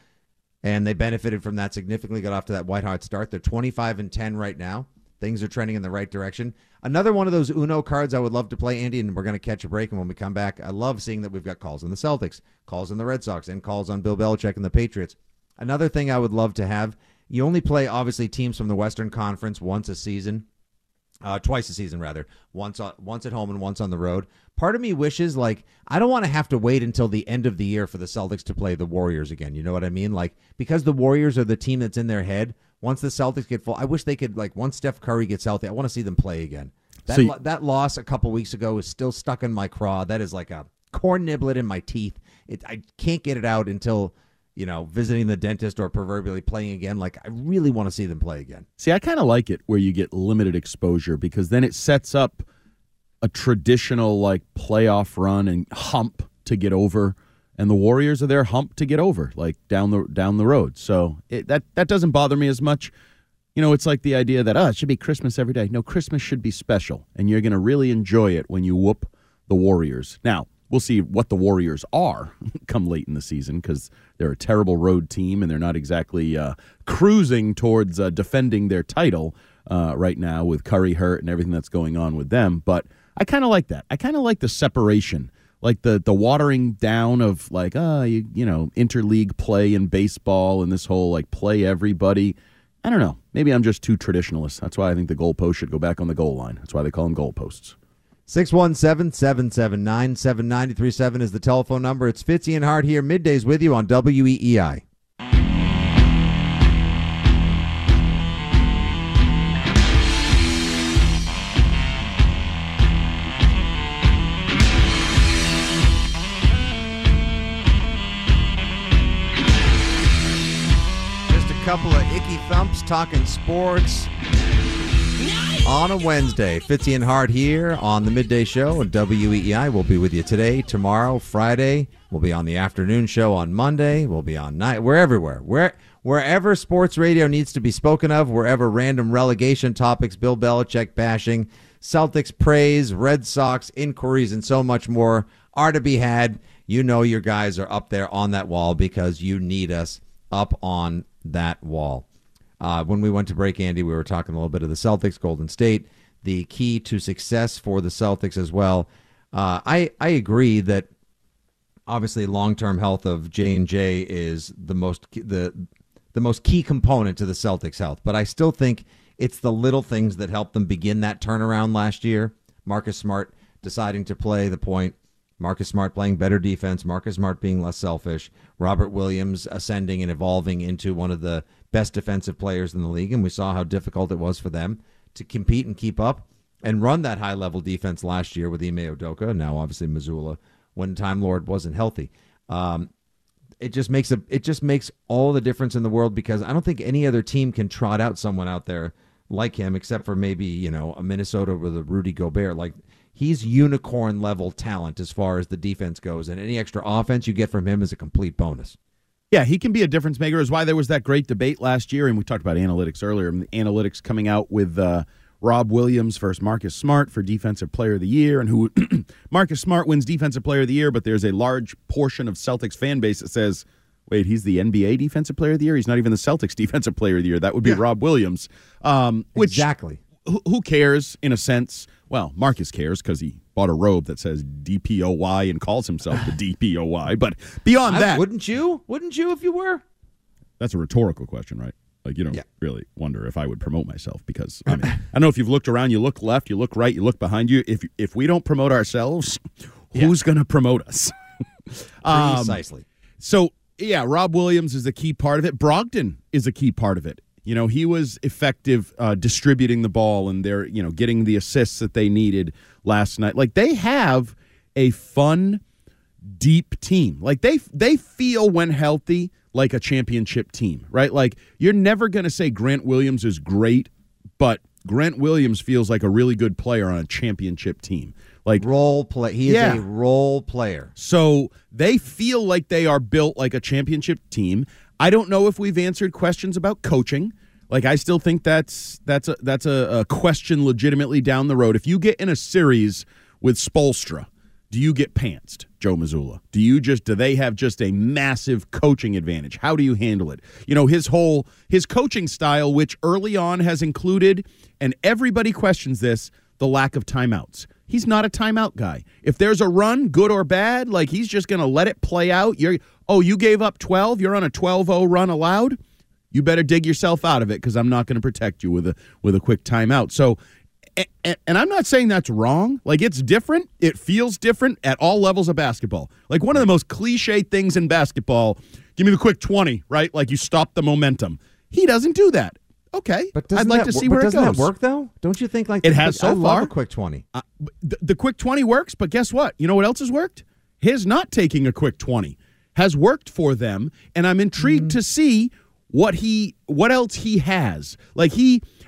and they benefited from that significantly, got off to that white-hot start. They're 25-10 right now. Things are trending in the right direction. Another one of those Uno cards I would love to play, Andy, and we're going to catch a break. And when we come back, I love seeing that we've got calls on the Celtics, calls on the Red Sox, and calls on Bill Belichick and the Patriots. Another thing I would love to have, you only play, obviously, teams from the Western Conference once a season. Twice a season, rather. Once at home and once on the road. Part of me wishes, like, I don't want to have to wait until the end of the year for the Celtics to play the Warriors again. You know what I mean? Like, because the Warriors are the team that's in their head, once the Celtics get full, I wish they could, like, once Steph Curry gets healthy, I want to see them play again. That loss a couple weeks ago is still stuck in my craw. That is like a corn niblet in my teeth. I can't get it out until... you know, visiting the dentist or proverbially playing again. Like, I really want to see them play again. See, I kind of like it where you get limited exposure because then it sets up a traditional, like, playoff run and hump to get over, and the Warriors are their hump to get over, like, down the road. So that doesn't bother me as much. You know, it's like the idea that, it should be Christmas every day. No, Christmas should be special, and you're going to really enjoy it when you whoop the Warriors. Now, we'll see what the Warriors are come late in the season because they're a terrible road team and they're not exactly cruising towards defending their title right now with Curry hurt and everything that's going on with them. But I kind of like that. I kind of like the separation, like the watering down of like, interleague play in baseball and this whole like play everybody. I don't know. Maybe I'm just too traditionalist. That's why I think the goalpost should go back on the goal line. That's why they call them goalposts. 617-779-7937 is the telephone number. It's Fitzy and Hart here, middays with you on WEEI. Just a couple of icky thumps talking sports. On a Wednesday, Fitzy and Hart here on the Midday Show and WEEI. We'll be with you today, tomorrow, Friday. We'll be on the afternoon show on Monday. We'll be on night. We're everywhere. Wherever sports radio needs to be spoken of, wherever random relegation topics, Bill Belichick bashing, Celtics praise, Red Sox inquiries, and so much more are to be had. You know your guys are up there on that wall because you need us up on that wall. When we went to break, Andy, we were talking a little bit of the Celtics, Golden State, the key to success for the Celtics as well. I agree that obviously long-term health of J&J is the most key component to the Celtics' health, but I still think it's the little things that helped them begin that turnaround last year. Marcus Smart deciding to play the point. Marcus Smart playing better defense, Marcus Smart being less selfish, Robert Williams ascending and evolving into one of the best defensive players in the league, and we saw how difficult it was for them to compete and keep up and run that high-level defense last year with Ime Udoka, now obviously Missoula, when Time Lord wasn't healthy. It just makes all the difference in the world, because I don't think any other team can trot out someone out there like him, except for maybe, a Minnesota with a Rudy Gobert. Like, he's unicorn-level talent as far as the defense goes, and any extra offense you get from him is a complete bonus. Yeah, he can be a difference maker, is why there was that great debate last year, and we talked about analytics earlier, and the analytics coming out with Rob Williams versus Marcus Smart for Defensive Player of the Year, and who Marcus Smart wins Defensive Player of the Year, but there's a large portion of Celtics fan base that says, wait, he's the NBA Defensive Player of the Year? He's not even the Celtics Defensive Player of the Year. That would be Rob Williams. Exactly. Who cares, in a sense? Well, Marcus cares because he bought a robe that says DPOY and calls himself the DPOY. But beyond that, wouldn't you? Wouldn't you if you were? That's a rhetorical question, right? Like, you don't really wonder if I would promote myself, because I mean, I don't know if you've looked around. You look left, you look right, you look behind you. If we don't promote ourselves, who's going to promote us? Precisely. So yeah, Rob Williams is a key part of it. Brogdon is a key part of it. You know, he was effective distributing the ball, and they're, getting the assists that they needed last night. Like, they have a fun, deep team. Like, they feel, when healthy, like a championship team, right? Like, you're never going to say Grant Williams is great, but Grant Williams feels like a really good player on a championship team. Like, role play. He is a role player. So they feel like they are built like a championship team. I don't know if we've answered questions about coaching. Like, I still think that's a question legitimately down the road. If you get in a series with Spoelstra, do you get pantsed, Joe Mazzulla? Do they have just a massive coaching advantage? How do you handle it? His coaching style, which early on has included, and everybody questions this, the lack of timeouts. He's not a timeout guy. If there's a run, good or bad, like, he's just going to let it play out. You gave up 12? You're on a 12-0 run allowed? You better dig yourself out of it, because I'm not going to protect you with a quick timeout. So, and I'm not saying that's wrong. Like, it's different. It feels different at all levels of basketball. Like, one of the most cliche things in basketball, give me the quick 20, right? Like, you stop the momentum. He doesn't do that. Okay, but I'd like to see where it goes. Doesn't that work, though? Don't you think like it has so far? I love a quick 20. The quick 20 works, but guess what? You know what else has worked? His not taking a quick 20 has worked for them, and I'm intrigued to see what else he has. Like,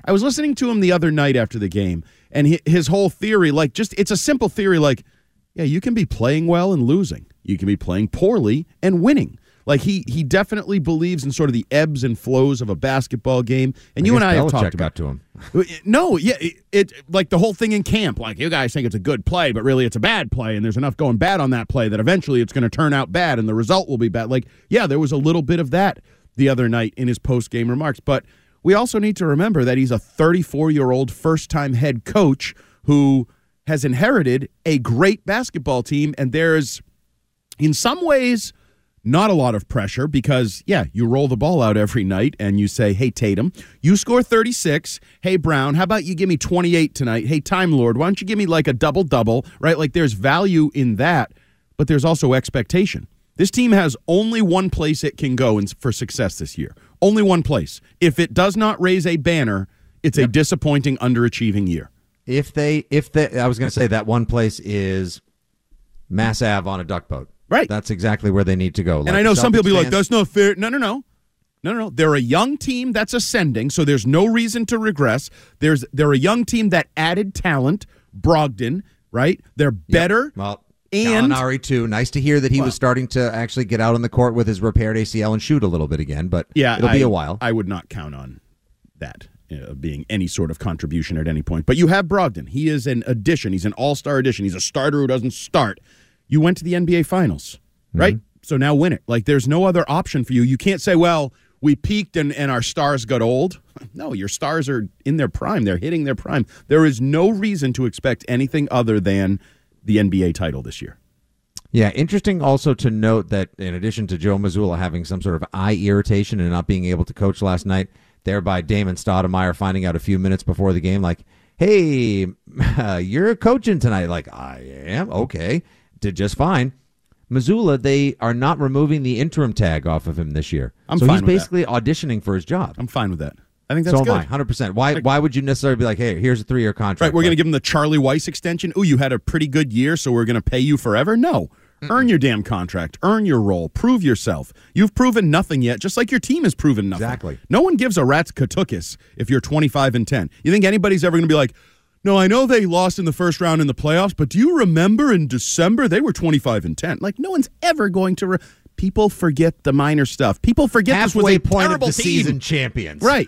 I was listening to him the other night after the game, and his whole theory, like, just it's a simple theory, like, yeah, you can be playing well and losing. You can be playing poorly and winning. Like, he definitely believes in sort of the ebbs and flows of a basketball game. And you and I have talked about to him. No, yeah, it like the whole thing in camp. Like, you guys think it's a good play, but really it's a bad play, and there's enough going bad on that play that eventually it's going to turn out bad, and the result will be bad. Like, yeah, there was a little bit of that the other night in his post-game remarks. But we also need to remember that he's a 34-year-old first-time head coach who has inherited a great basketball team, and there's, in some ways, not a lot of pressure because, yeah, you roll the ball out every night and you say, hey, Tatum, you score 36. Hey, Brown, how about you give me 28 tonight? Hey, Time Lord, why don't you give me like a double-double, right? Like, there's value in that, but there's also expectation. This team has only one place it can go for success this year. Only one place. If it does not raise a banner, it's a disappointing, underachieving year. I was going to say that one place is Mass Ave on a duck boat. Right. That's exactly where they need to go. Like, and I know some people be like, that's not fair. No. They're a young team that's ascending, so there's no reason to regress. They're a young team that added talent, Brogdon, right? They're better. Well, and Gallinari, too. Nice to hear that he was starting to actually get out on the court with his repaired ACL and shoot a little bit again, but it'll be a while. I would not count on that being any sort of contribution at any point. But you have Brogdon. He is an addition. He's an all-star addition. He's a starter who doesn't start. You went to the NBA Finals, right? Mm-hmm. So now win it. Like, there's no other option for you. You can't say, well, we peaked and our stars got old. No, your stars are in their prime. They're hitting their prime. There is no reason to expect anything other than the NBA title this year. Yeah, interesting also to note that in addition to Joe Mazzulla having some sort of eye irritation and not being able to coach last night, thereby Damon Stoudemire finding out a few minutes before the game, like, hey, you're coaching tonight. Like, I am? Okay. Did just fine. Missoula, they are not removing the interim tag off of him this year. So he's basically auditioning for his job. I'm fine with that. I think that's good. So am I, 100%. Why would you necessarily be like, hey, here's a 3-year contract? Right, we're going to give him the Charlie Weiss extension. Ooh, you had a pretty good year, so we're going to pay you forever? No. Earn your damn contract. Earn your role. Prove yourself. You've proven nothing yet, just like your team has proven nothing. Exactly. No one gives a rat's katukis if you're 25-10. You think anybody's ever going to be like, no, I know they lost in the first round in the playoffs, but do you remember in December they were 25-10? Like, no one's ever going to. People forget the minor stuff. People forget halfway this was a terrible season champions. Right.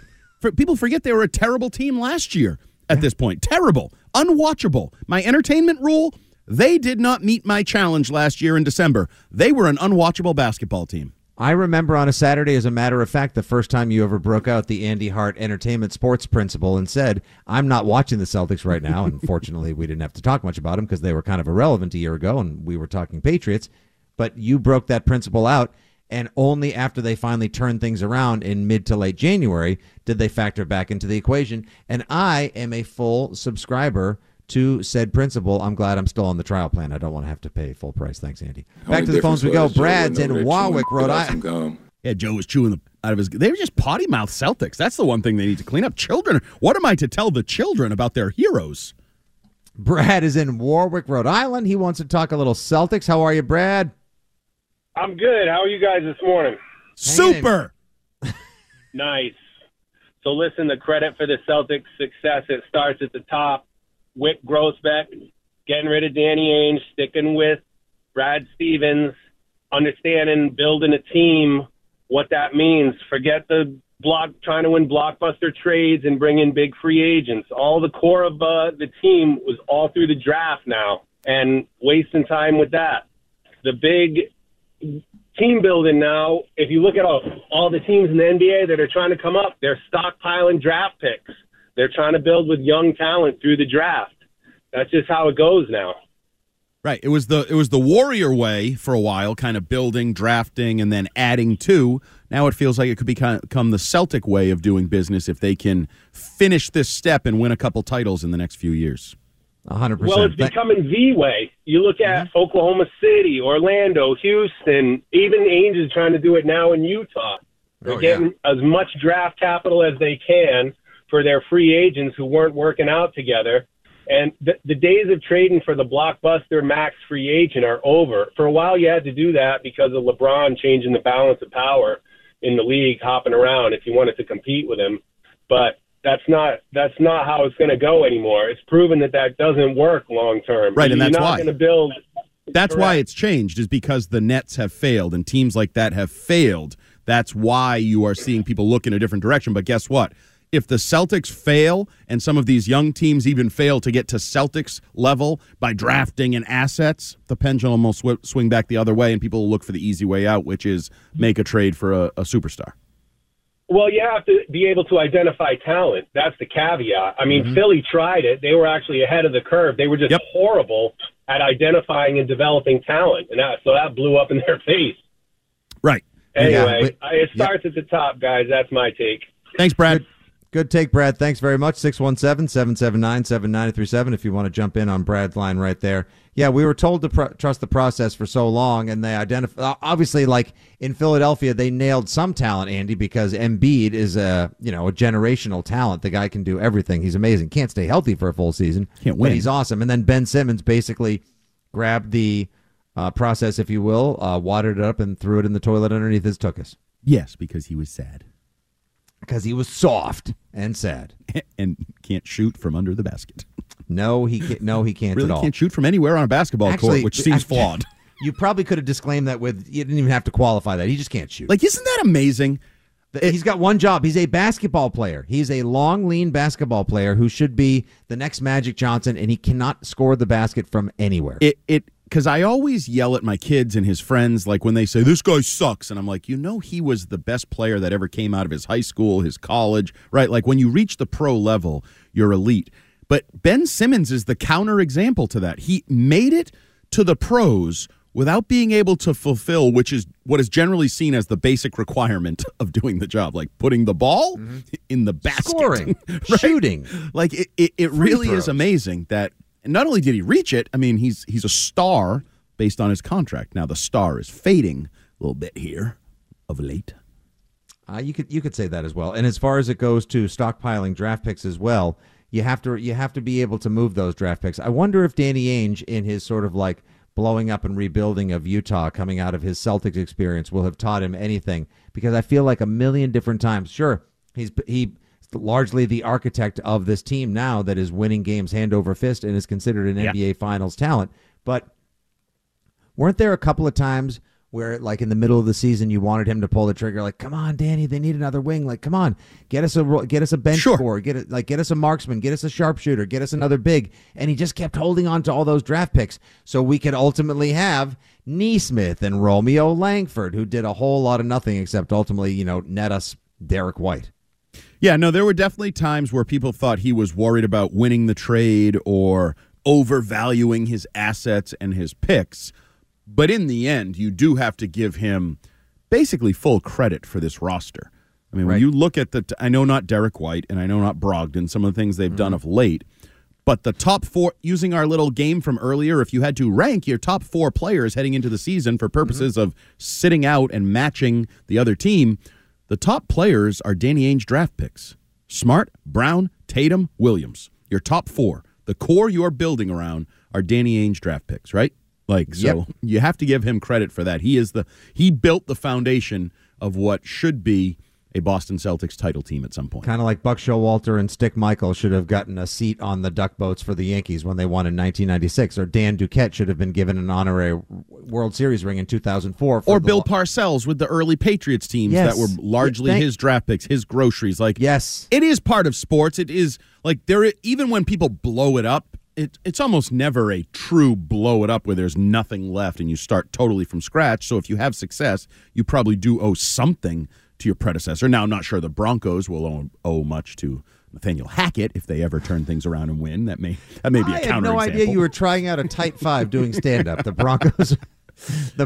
People forget they were a terrible team last year at this point. Terrible. Unwatchable. My entertainment rule, they did not meet my challenge last year in December. They were an unwatchable basketball team. I remember on a Saturday, as a matter of fact, the first time you ever broke out the Andy Hart entertainment sports principle and said, I'm not watching the Celtics right now. And fortunately, we didn't have to talk much about them because they were kind of irrelevant a year ago and we were talking Patriots. But you broke that principle out. And only after they finally turned things around in mid to late January did they factor back into the equation. And I am a full subscriber to said principle. I'm glad I'm still on the trial plan. I don't want to have to pay full price. Thanks, Andy. Back to the phones we go. Brad's in Warwick, Rhode Island. Yeah, Joe was chewing out of his. They were just potty mouth Celtics. That's the one thing they need to clean up. Children. What am I to tell the children about their heroes? Brad is in Warwick, Rhode Island. He wants to talk a little Celtics. How are you, Brad? I'm good. How are you guys this morning? Super. Nice. So listen, the credit for the Celtics' success, it starts at the top. Whip Grossbeck, getting rid of Danny Ainge, sticking with Brad Stevens, understanding, building a team, what that means. Forget the trying to win blockbuster trades and bring in big free agents. All the core of the team was all through the draft now, and wasting time with that. The big team building now, if you look at all the teams in the NBA that are trying to come up, they're stockpiling draft picks. They're trying to build with young talent through the draft. That's just how it goes now. Right. It was the Warrior way for a while, kind of building, drafting, and then adding to. Now it feels like it could become the Celtic way of doing business if they can finish this step and win a couple titles in the next few years. 100%. Well, it's becoming the way. You look at Oklahoma City, Orlando, Houston, even Ainge is trying to do it now in Utah. They're getting as much draft capital as they can for their free agents who weren't working out together. And the days of trading for the blockbuster max free agent are over. For a while, you had to do that because of LeBron changing the balance of power in the league, hopping around if you wanted to compete with him. But that's not how it's going to go anymore. It's proven that doesn't work long term. Right, and that's why. You're not going to build. That's why it's changed, is because the Nets have failed and teams like that have failed. That's why you are seeing people look in a different direction. But guess what? If the Celtics fail, and some of these young teams even fail to get to Celtics level by drafting and assets, the pendulum will swing back the other way, and people will look for the easy way out, which is make a trade for a superstar. Well, you have to be able to identify talent. That's the caveat. I mean, Philly tried it. They were actually ahead of the curve. They were just horrible at identifying and developing talent, and so that blew up in their face. Right. Anyway, it starts at the top, guys. That's my take. Thanks, Brad. Good take, Brad. Thanks very much. 617-779-7937 if you want to jump in on Brad's line right there. Yeah, we were told to trust the process for so long, and they identify. Obviously, like in Philadelphia, they nailed some talent, Andy, because Embiid is a generational talent. The guy can do everything. He's amazing. Can't stay healthy for a full season. Can't win. But he's awesome. And then Ben Simmons basically grabbed the process, if you will, watered it up and threw it in the toilet underneath his tuchus. Yes, because he was sad. Because he was soft and sad. And can't shoot from under the basket. No, he can't really at all. Really can't shoot from anywhere on a basketball court, which seems flawed. You probably could have disclaimed that with, you didn't even have to qualify that. He just can't shoot. Like, isn't that amazing? He's got one job. He's a basketball player. He's a long, lean basketball player who should be the next Magic Johnson, and he cannot score the basket from anywhere. Because I always yell at my kids and his friends, like when they say, this guy sucks. And I'm like, he was the best player that ever came out of his high school, his college, right? Like when you reach the pro level, you're elite. But Ben Simmons is the counterexample to that. He made it to the pros without being able to fulfill, which is what is generally seen as the basic requirement of doing the job, like putting the ball in the basket. Scoring, right? Shooting. Like it really is amazing that. And not only did he reach it, I mean, he's a star based on his contract. Now, the star is fading a little bit here of late. You could say that as well. And as far as it goes to stockpiling draft picks as well, you have to be able to move those draft picks. I wonder if Danny Ainge, in his sort of like blowing up and rebuilding of Utah coming out of his Celtics experience, will have taught him anything, because I feel like a million different times, sure, he's largely the architect of this team now that is winning games hand over fist and is considered an NBA Finals talent. But weren't there a couple of times where, like, in the middle of the season, you wanted him to pull the trigger, like, come on, Danny, they need another wing, like, come on, get us a bench score, get us a marksman, get us a sharpshooter, get us another big, and he just kept holding on to all those draft picks, so we could ultimately have Nesmith and Romeo Langford, who did a whole lot of nothing except ultimately, you know, net us Derek White. Yeah, no, there were definitely times where people thought he was worried about winning the trade or overvaluing his assets and his picks. But in the end, you do have to give him basically full credit for this roster. I mean, right. When you look at I know not Derek White and I know not Brogdon, some of the things they've done of late, but the top four, using our little game from earlier, if you had to rank your top four players heading into the season for purposes of sitting out and matching the other team, the top players are Danny Ainge draft picks. Smart, Brown, Tatum, Williams. Your top four. The core you're building around are Danny Ainge draft picks, right? Like, so you have to give him credit for that. He built the foundation of what should be a Boston Celtics title team at some point. Kind of like Buck Showalter and Stick Michael should have gotten a seat on the duck boats for the Yankees when they won in 1996, or Dan Duquette should have been given an honorary World Series ring in 2004. Or Bill Parcells with the early Patriots teams that were largely his draft picks, his groceries. Like, it is part of sports. It is, like, even when people blow it up, it's almost never a true blow it up where there's nothing left and you start totally from scratch. So if you have success, you probably do owe something to your predecessor. Now, I'm not sure the Broncos will owe much to Nathaniel Hackett if they ever turn things around and win. That may be a counterexample. I had no idea you were trying out a tight five doing stand-up. The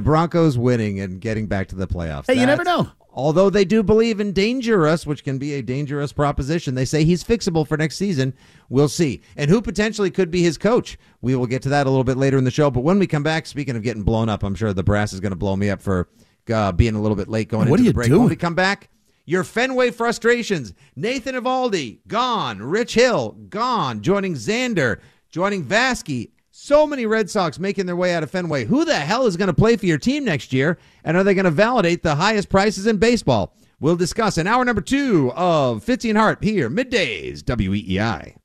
Broncos winning and getting back to the playoffs. Hey, you never know. Although they do believe in dangerous, which can be a dangerous proposition, they say he's fixable for next season. We'll see. And who potentially could be his coach? We will get to that a little bit later in the show. But when we come back, speaking of getting blown up, I'm sure the brass is going to blow me up for being a little bit late going into the break. When we come back, your Fenway frustrations. Nathan Eovaldi, gone. Rich Hill, gone. Joining Xander, joining Vasquez. So many Red Sox making their way out of Fenway. Who the hell is going to play for your team next year? And are they going to validate the highest prices in baseball? We'll discuss in hour number 2 of Fitzy and Hart here, middays, WEEI.